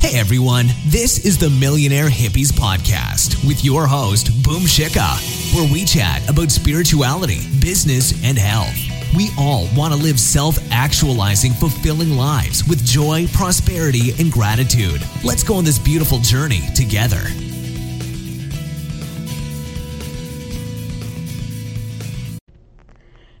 Hey everyone, this is the Millionaire Hippies Podcast with your host, Boom Shikha, where we chat about spirituality, business, and health. We all want to live self-actualizing, fulfilling lives with joy, prosperity, and gratitude. Let's go on this beautiful journey together.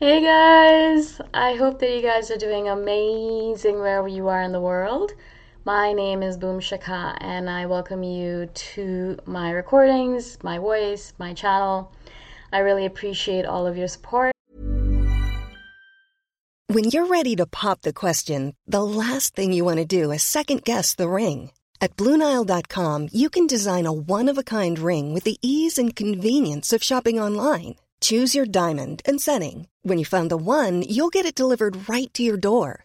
Hey guys, I hope that you guys are doing amazing wherever you are in the world. My name is Boom Shikha, and I welcome you to my recordings, my voice, my channel. I really appreciate all of your support. When you're ready to pop the question, the last thing you want to do is second-guess the ring. At BlueNile.com, you can design a one-of-a-kind ring with the ease and convenience of shopping online. Choose your diamond and setting. When you find the one, you'll get it delivered right to your door.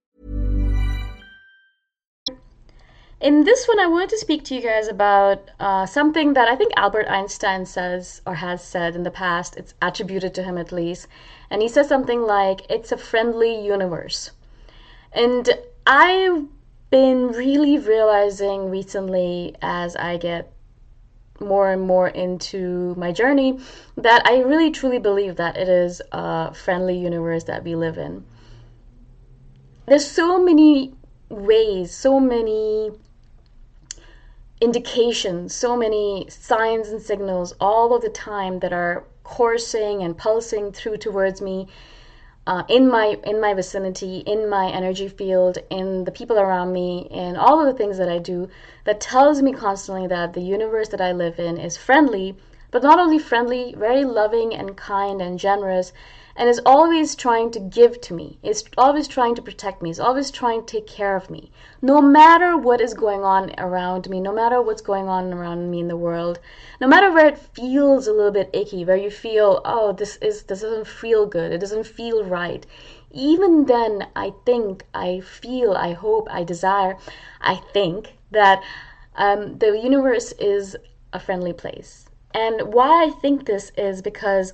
In this one, I wanted to speak to you guys about something that I think Albert Einstein says or has said in the past. It's attributed to him at least. And he says something like, it's a friendly universe. And I've been really realizing recently as I get more and more into my journey that I really truly believe that it is a friendly universe that we live in. There's so many ways, so many indications, so many signs and signals all of the time that are coursing and pulsing through towards me in my vicinity, in my energy field, in the people around me, in all of the things that I do, that tells me constantly that the universe that I live in is friendly, but not only friendly, very loving and kind and generous, and is always trying to give to me, is always trying to protect me, is always trying to take care of me. No matter what is going on around me, no matter what's going on around me in the world, no matter where it feels a little bit icky, where you feel, oh, this doesn't feel good, it doesn't feel right. Even then, I think, I feel, I hope, I desire, I think that the universe is a friendly place. And why I think this is because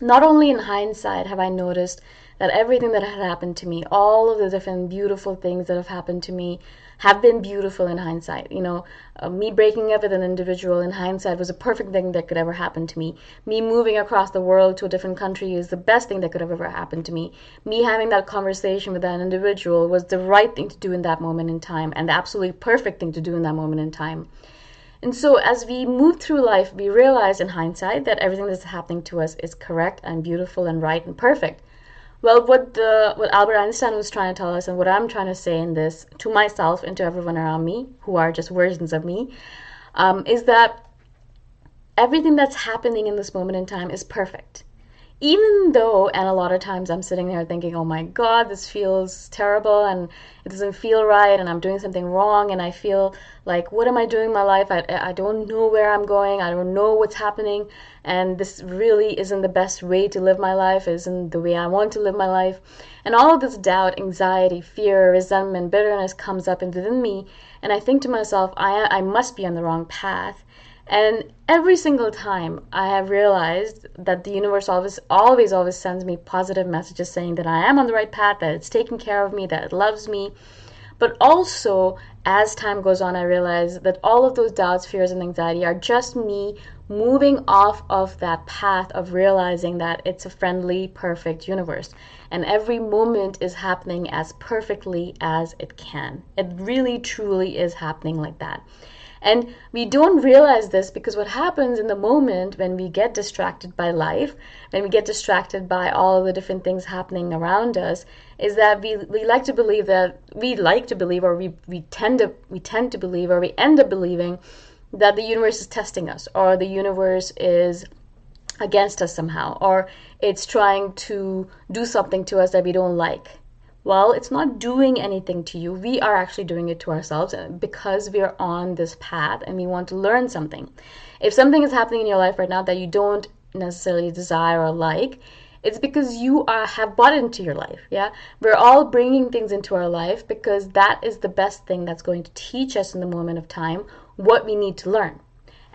not only in hindsight have I noticed that everything that had happened to me, all of the different beautiful things that have happened to me have been beautiful in hindsight. You know, me breaking up with an individual in hindsight was the perfect thing that could ever happen to me. Me moving across the world to a different country is the best thing that could have ever happened to me. Me having that conversation with that individual was the right thing to do in that moment in time and the absolutely perfect thing to do in that moment in time. And so as we move through life, we realize in hindsight that everything that's happening to us is correct and beautiful and right and perfect. Well, what Albert Einstein was trying to tell us and what I'm trying to say in this to myself and to everyone around me who are just versions of me is that everything that's happening in this moment in time is perfect. Even though, and a lot of times I'm sitting there thinking, oh my God, this feels terrible and it doesn't feel right and I'm doing something wrong and I feel like, what am I doing in my life? I don't know where I'm going. I don't know what's happening. And this really isn't the best way to live my life, isn't the way I want to live my life. And all of this doubt, anxiety, fear, resentment, bitterness comes up within me. And I think to myself, I must be on the wrong path. And every single time I have realized that the universe always sends me positive messages saying that I am on the right path, that it's taking care of me, that it loves me. But also, as time goes on, I realize that all of those doubts, fears, and anxiety are just me moving off of that path of realizing that it's a friendly, perfect universe. And every moment is happening as perfectly as it can. It really, truly is happening like that. And we don't realize this because what happens in the moment when we get distracted by life, when we get distracted by all the different things happening around us, is that we end up believing that the universe is testing us, or the universe is against us somehow, or it's trying to do something to us that we don't like. Well, it's not doing anything to you. We are actually doing it to ourselves because we are on this path and we want to learn something. If something is happening in your life right now that you don't necessarily desire or like, it's because you have bought into your life, yeah? We're all bringing things into our life because that is the best thing that's going to teach us in the moment of time what we need to learn.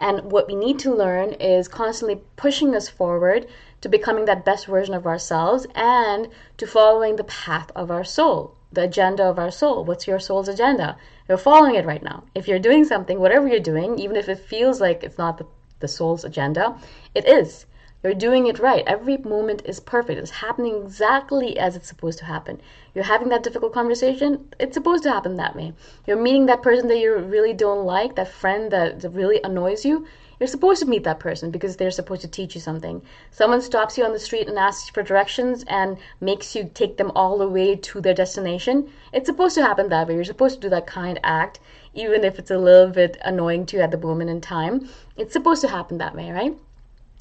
And what we need to learn is constantly pushing us forward to becoming that best version of ourselves and to following the path of our soul, the agenda of our soul. What's your soul's agenda? You're following it right now. If you're doing something, whatever you're doing, even if it feels like it's not the soul's agenda, it is. You're doing it right. Every moment is perfect. It's happening exactly as it's supposed to happen. You're having that difficult conversation. It's supposed to happen that way. You're meeting that person that you really don't like, that friend that really annoys you. You're supposed to meet that person because they're supposed to teach you something. Someone stops you on the street and asks you for directions and makes you take them all the way to their destination. It's supposed to happen that way. You're supposed to do that kind act, even if it's a little bit annoying to you at the moment in time. It's supposed to happen that way, right?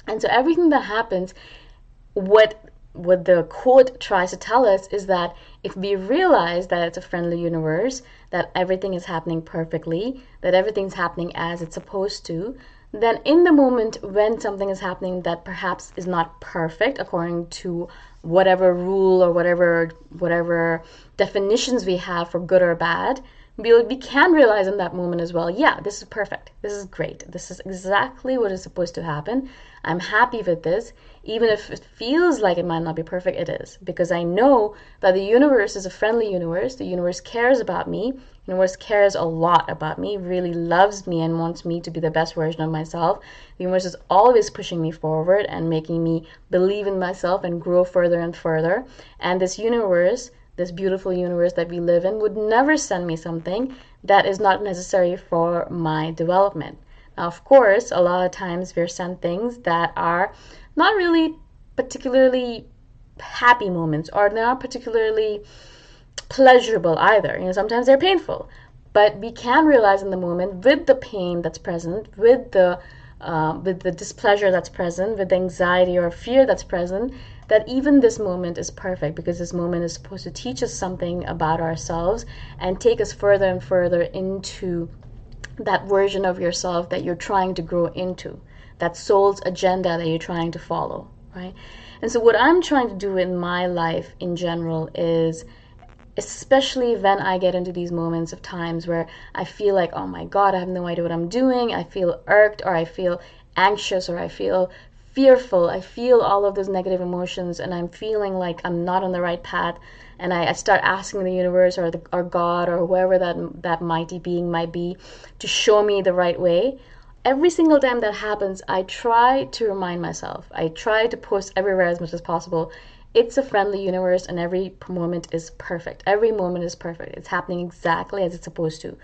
And so everything that happens, what the quote tries to tell us is that if we realize that it's a friendly universe, that everything is happening perfectly, that everything's happening as it's supposed to, then in the moment when something is happening that perhaps is not perfect according to whatever rule or whatever definitions we have for good or bad, we can realize in that moment as well, yeah, this is perfect. This is great. This is exactly what is supposed to happen. I'm happy with this. Even if it feels like it might not be perfect, it is. Because I know that the universe is a friendly universe. The universe cares about me. The universe cares a lot about me, really loves me and wants me to be the best version of myself. The universe is always pushing me forward and making me believe in myself and grow further and further. And this universe, this beautiful universe that we live in, would never send me something that is not necessary for my development. Now, of course, a lot of times we're sent things that are not really particularly happy moments, or they're not particularly pleasurable either. You know, sometimes they're painful, but we can realize in the moment with the pain that's present, with the displeasure that's present, with the anxiety or fear that's present, that even this moment is perfect because this moment is supposed to teach us something about ourselves and take us further and further into that version of yourself that you're trying to grow into, that soul's agenda that you're trying to follow, right? And so what I'm trying to do in my life in general is, especially when I get into these moments of times where I feel like, oh my God, I have no idea what I'm doing, I feel irked, or I feel anxious, or I feel fearful, I feel all of those negative emotions, and I'm feeling like I'm not on the right path, and I start asking the universe or God or whoever that mighty being might be to show me the right way. Every single time that happens, I try to remind myself. I try to post everywhere as much as possible. It's a friendly universe and every moment is perfect. Every moment is perfect. It's happening exactly as it's supposed to.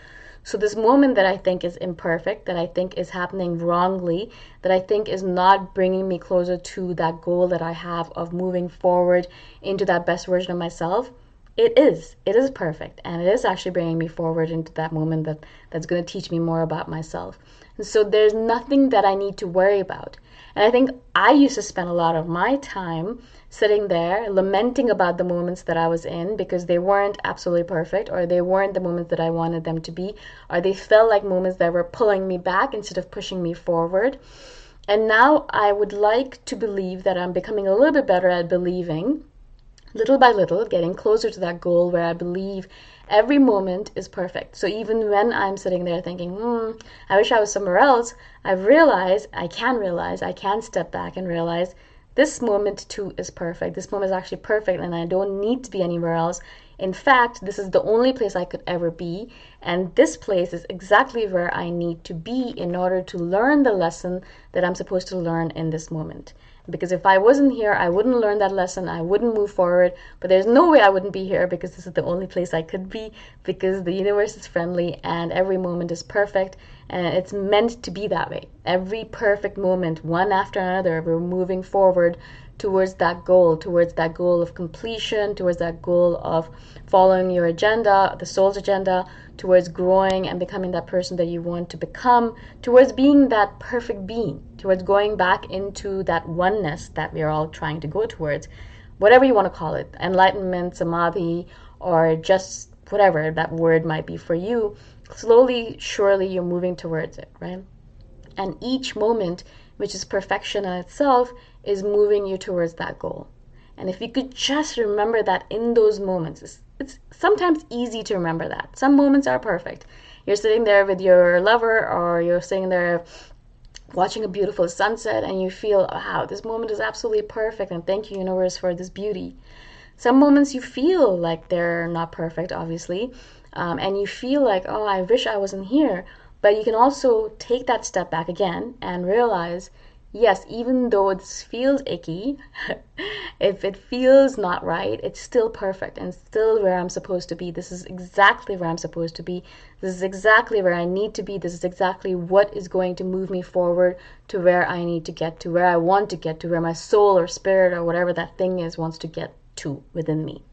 So this moment that I think is imperfect, that I think is happening wrongly, that I think is not bringing me closer to that goal that I have of moving forward into that best version of myself, it is. It is perfect. And it is actually bringing me forward into that moment that's going to teach me more about myself. And so there's nothing that I need to worry about. And I think I used to spend a lot of my time sitting there lamenting about the moments that I was in because they weren't absolutely perfect, or they weren't the moments that I wanted them to be, or they felt like moments that were pulling me back instead of pushing me forward. And now I would like to believe that I'm becoming a little bit better at believing, little by little, getting closer to that goal where I believe every moment is perfect. So even when I'm sitting there thinking, I wish I was somewhere else, I've realized, I can step back and realize this moment too is perfect. This moment is actually perfect and I don't need to be anywhere else. In fact, this is the only place I could ever be. And this place is exactly where I need to be in order to learn the lesson that I'm supposed to learn in this moment. Because if I wasn't here, I wouldn't learn that lesson, I wouldn't move forward, but there's no way I wouldn't be here because this is the only place I could be, because the universe is friendly and every moment is perfect and it's meant to be that way. Every perfect moment, one after another, we're moving forward towards that goal of completion, towards that goal of following your agenda, the soul's agenda, towards growing and becoming that person that you want to become, towards being that perfect being, towards going back into that oneness that we are all trying to go towards, whatever you want to call it, enlightenment, samadhi, or just whatever that word might be for you. Slowly, surely, you're moving towards it, right? And each moment, which is perfection in itself, is moving you towards that goal. And if you could just remember that in those moments, it's sometimes easy to remember that. Some moments are perfect. You're sitting there with your lover, or you're sitting there watching a beautiful sunset and you feel, wow, this moment is absolutely perfect and thank you, universe, for this beauty. Some moments you feel like they're not perfect, obviously, and you feel like, oh, I wish I wasn't here. But you can also take that step back again and realize, yes, even though it feels icky, if it feels not right, it's still perfect and still where I'm supposed to be. This is exactly where I'm supposed to be. This is exactly where I need to be. This is exactly what is going to move me forward to where I need to get to, where I want to get to, where my soul or spirit or whatever that thing is wants to get to within me.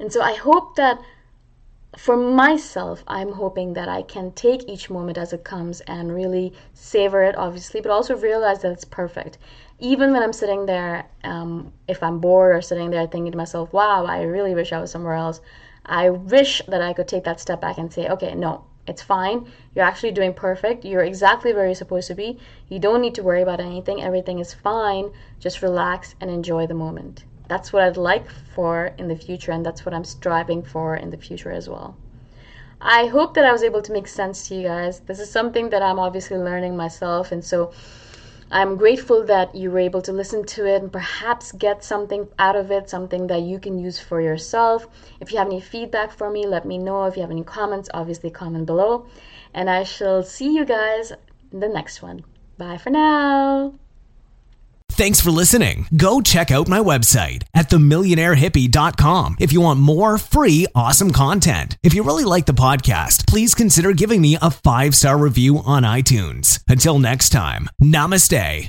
And so I hope that for myself, I'm hoping that I can take each moment as it comes and really savor it, obviously, but also realize that it's perfect. Even when I'm sitting there, if I'm bored or sitting there thinking to myself, wow, I really wish I was somewhere else, I wish that I could take that step back and say, okay, no, it's fine. You're actually doing perfect. You're exactly where you're supposed to be. You don't need to worry about anything. Everything is fine. Just relax and enjoy the moment. That's what I'd like for in the future, and that's what I'm striving for in the future as well. I hope that I was able to make sense to you guys. This is something that I'm obviously learning myself, and so I'm grateful that you were able to listen to it and perhaps get something out of it, something that you can use for yourself. If you have any feedback for me, let me know. If you have any comments, obviously comment below. And I shall see you guys in the next one. Bye for now. Thanks for listening. Go check out my website at themillionairehippie.com if you want more free, awesome content. If you really like the podcast, please consider giving me a 5-star review on iTunes. Until next time, namaste.